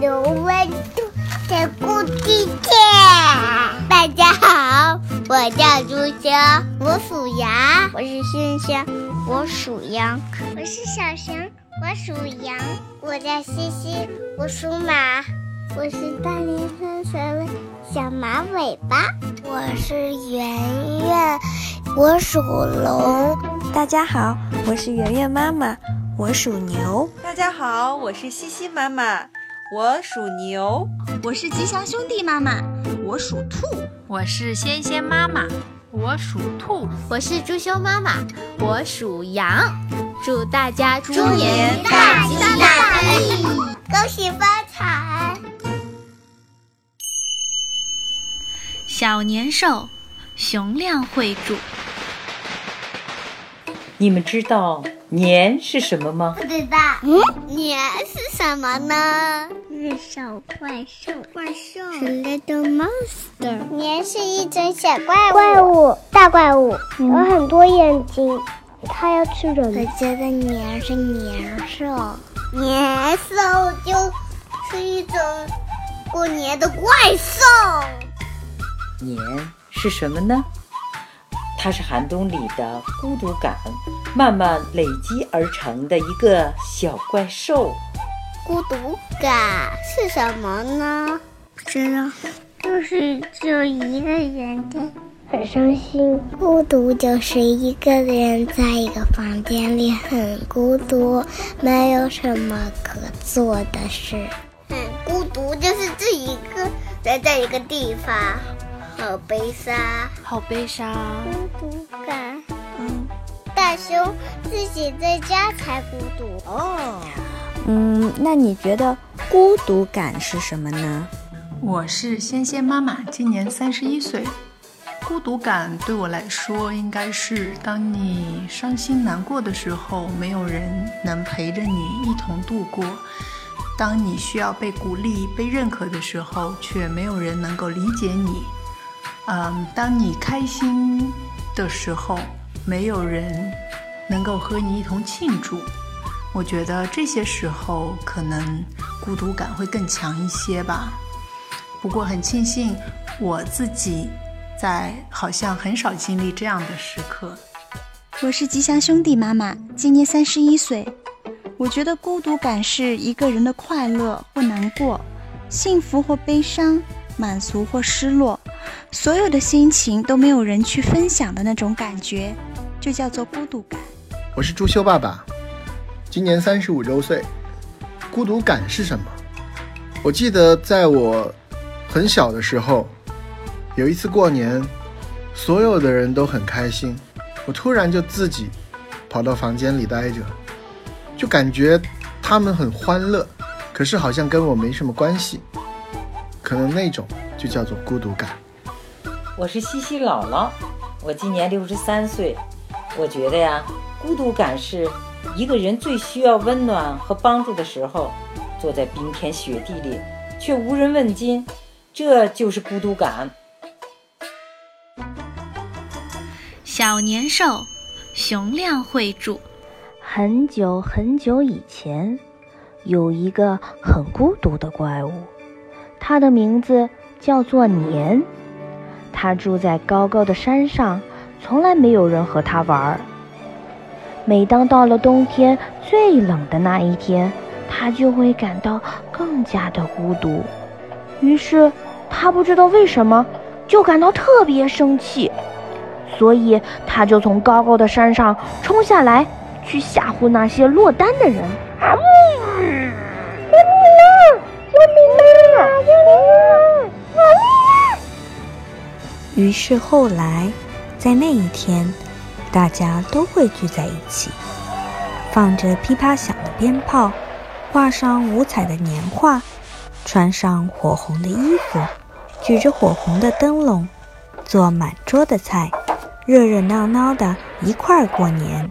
有温度的故事见。大家好，我叫朱江，我属羊，我是新乡，我属羊，我是小熊，我属羊，我叫西西，我属马，我是大年三十的小马尾巴，我是圆圆，我属龙。大家好，我是圆圆妈妈，我属牛。大家好，我是西西妈妈，我属牛。我是吉祥兄弟妈妈，我属兔。我是仙仙妈妈，我属兔。我是猪熊妈妈，我属羊。祝大家猪年大吉大利，恭喜发财。小年兽，熊亮绘著。你们知道年是什么吗？不知道。年是什么呢？是小怪兽。怪兽是 little monster。年是一种小怪物，大怪物，有很多眼睛，它要吃人。我觉得年是年兽。年兽就是一种过年的怪兽。年是什么呢？它是寒冬里的孤独感慢慢累积而成的一个小怪兽。孤独感是什么呢？不知道，就是只有一个人在，很伤心。孤独就是一个人在一个房间里很孤独，没有什么可做的事。很孤独就是自己一个人在一个地方，好悲伤，好悲伤，孤独感。大熊自己在家才孤独。那你觉得孤独感是什么呢？我是仙仙妈妈，今年31岁。孤独感对我来说，应该是当你伤心难过的时候，没有人能陪着你一同度过。当你需要被鼓励、被认可的时候，却没有人能够理解你。当你开心的时候，没有人能够和你一同庆祝。我觉得这些时候可能孤独感会更强一些吧。不过很庆幸我自己在好像很少经历这样的时刻。我是吉祥兄弟妈妈，今年31岁。我觉得孤独感是一个人的快乐或难过，幸福或悲伤，满足或失落，所有的心情都没有人去分享的那种感觉，就叫做孤独感。我是朱修爸爸，今年35周岁。孤独感是什么？我记得在我很小的时候，有一次过年，所有的人都很开心，我突然就自己跑到房间里待着，就感觉他们很欢乐，可是好像跟我没什么关系，可能那种就叫做孤独感。我是西西姥姥，我今年63岁。我觉得呀，孤独感是一个人最需要温暖和帮助的时候，坐在冰天雪地里却无人问津，这就是孤独感。小年兽，熊亮绘著。很久很久以前，有一个很孤独的怪物，它的名字叫做年。它住在高高的山上，从来没有人和它玩。每当到了冬天最冷的那一天，它就会感到更加的孤独。于是它不知道为什么就感到特别生气，所以它就从高高的山上冲下来，去吓唬那些落单的人。于是后来在那一天，大家都会聚在一起，放着噼啪响的鞭炮，画上五彩的年画，穿上火红的衣服，举着火红的灯笼，做满桌的菜，热热闹闹的一块儿过年。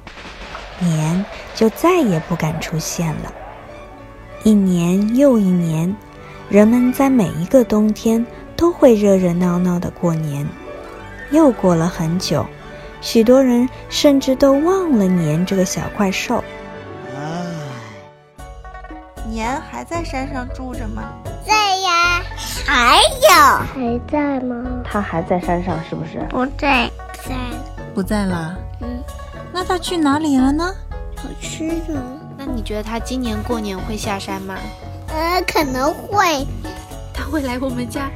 年就再也不敢出现了。一年又一年，人们在每一个冬天都会热热闹闹的过年。又过了很久，许多人甚至都忘了年这个小怪兽。年还在山上住着吗？在呀。还有还在吗？他还在山上是不是？不在。在不在了？嗯。那他去哪里了呢？我吃了。那你觉得他今年过年会下山吗？可能会。他会来我们家？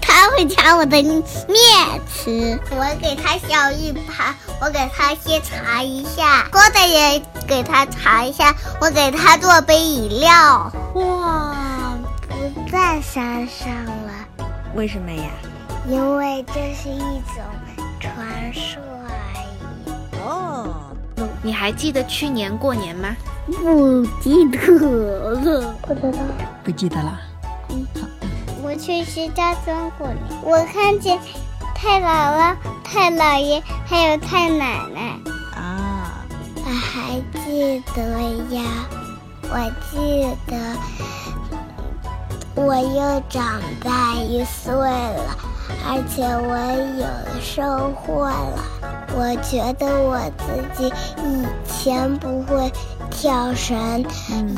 他会抢我的面吃。我给他小一盘，我给他先查一下，锅子也给他查一下，我给他做杯饮料。哇，不在山上了。为什么呀？因为这是一种传说而已。哦，你还记得去年过年吗？不记得了。不知道。不记得了。我去石家庄过年，我看见太姥姥、太姥爷还有太奶奶啊。我还记得呀，我记得我又长大1岁了，而且我有收获了。我觉得我自己以前不会跳绳，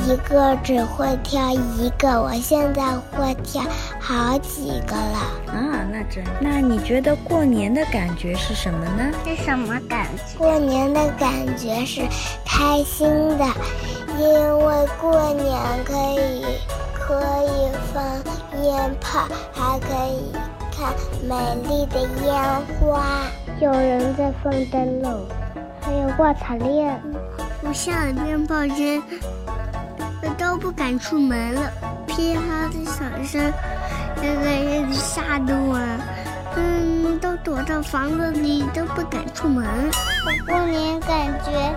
一个只会跳一个，我现在会跳好几个了。啊，那真。那你觉得过年的感觉是什么呢？是什么感觉？过年的感觉是开心的，因为过年可以放烟炮，还可以看美丽的烟花。有人在放灯笼，还有挂彩链。我下了鞭炮声，我都不敢出门了。噼啪的响声，吓得我，都躲到房子里，都不敢出门。我过年感觉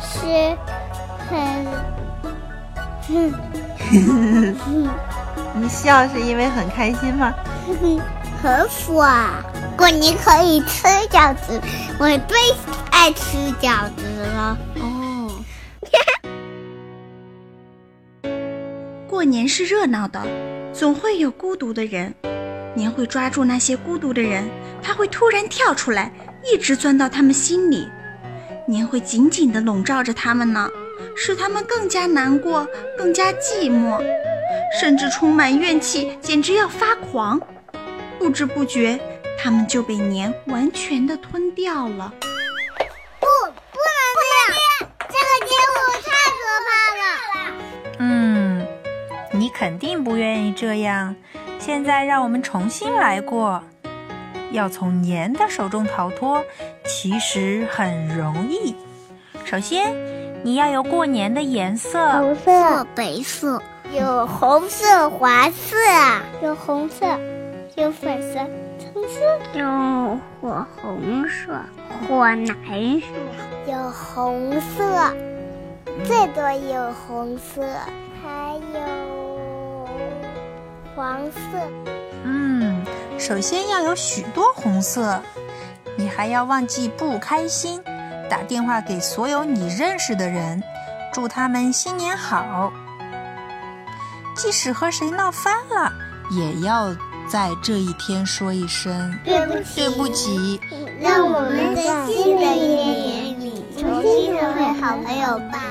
是很，你笑是因为很开心吗？很爽。过年可以吃饺子，我最爱吃饺子了。过年是热闹的，总会有孤独的人。年会抓住那些孤独的人，他会突然跳出来，一直钻到他们心里。年会紧紧地笼罩着他们呢，使他们更加难过，更加寂寞，甚至充满怨气，简直要发狂。不知不觉，他们就被年完全地吞掉了。不能这样，这个节目太可怕了。你肯定不愿意这样，现在让我们重新来过。要从年的手中逃脱，其实很容易。首先，你要有过年的颜色，红色、白色，有红色、黄色，有红色，有粉色、橙色，有火红色、火蓝色，有红色，最多有红色，还有黄色。首先要有许多红色。你还要忘记不开心，打电话给所有你认识的人，祝他们新年好。即使和谁闹翻了，也要在这一天说一声对不起，让我们在新的一年里重新成为好朋友吧。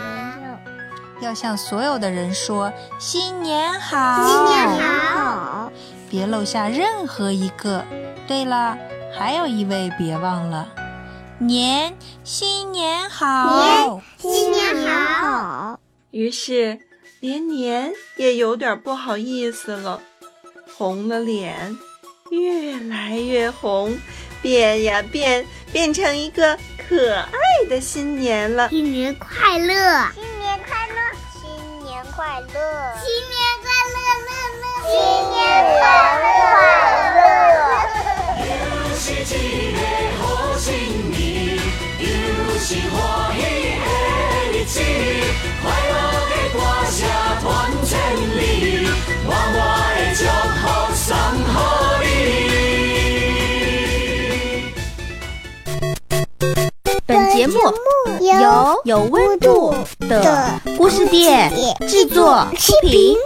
要向所有的人说新年好，新年好，别漏下任何一个。对了，还有一位别忘了，年新年好，年新年好。于是连年也有点不好意思了，红了脸，越来越红，变呀变，变成一个可爱的新年了。新年快乐，快乐，新年快乐，新年快乐，有是一个好新年，有是欢喜的日子，快乐的歌声传千里，我的祝福送给你。本节目有温度的故事店制作视频。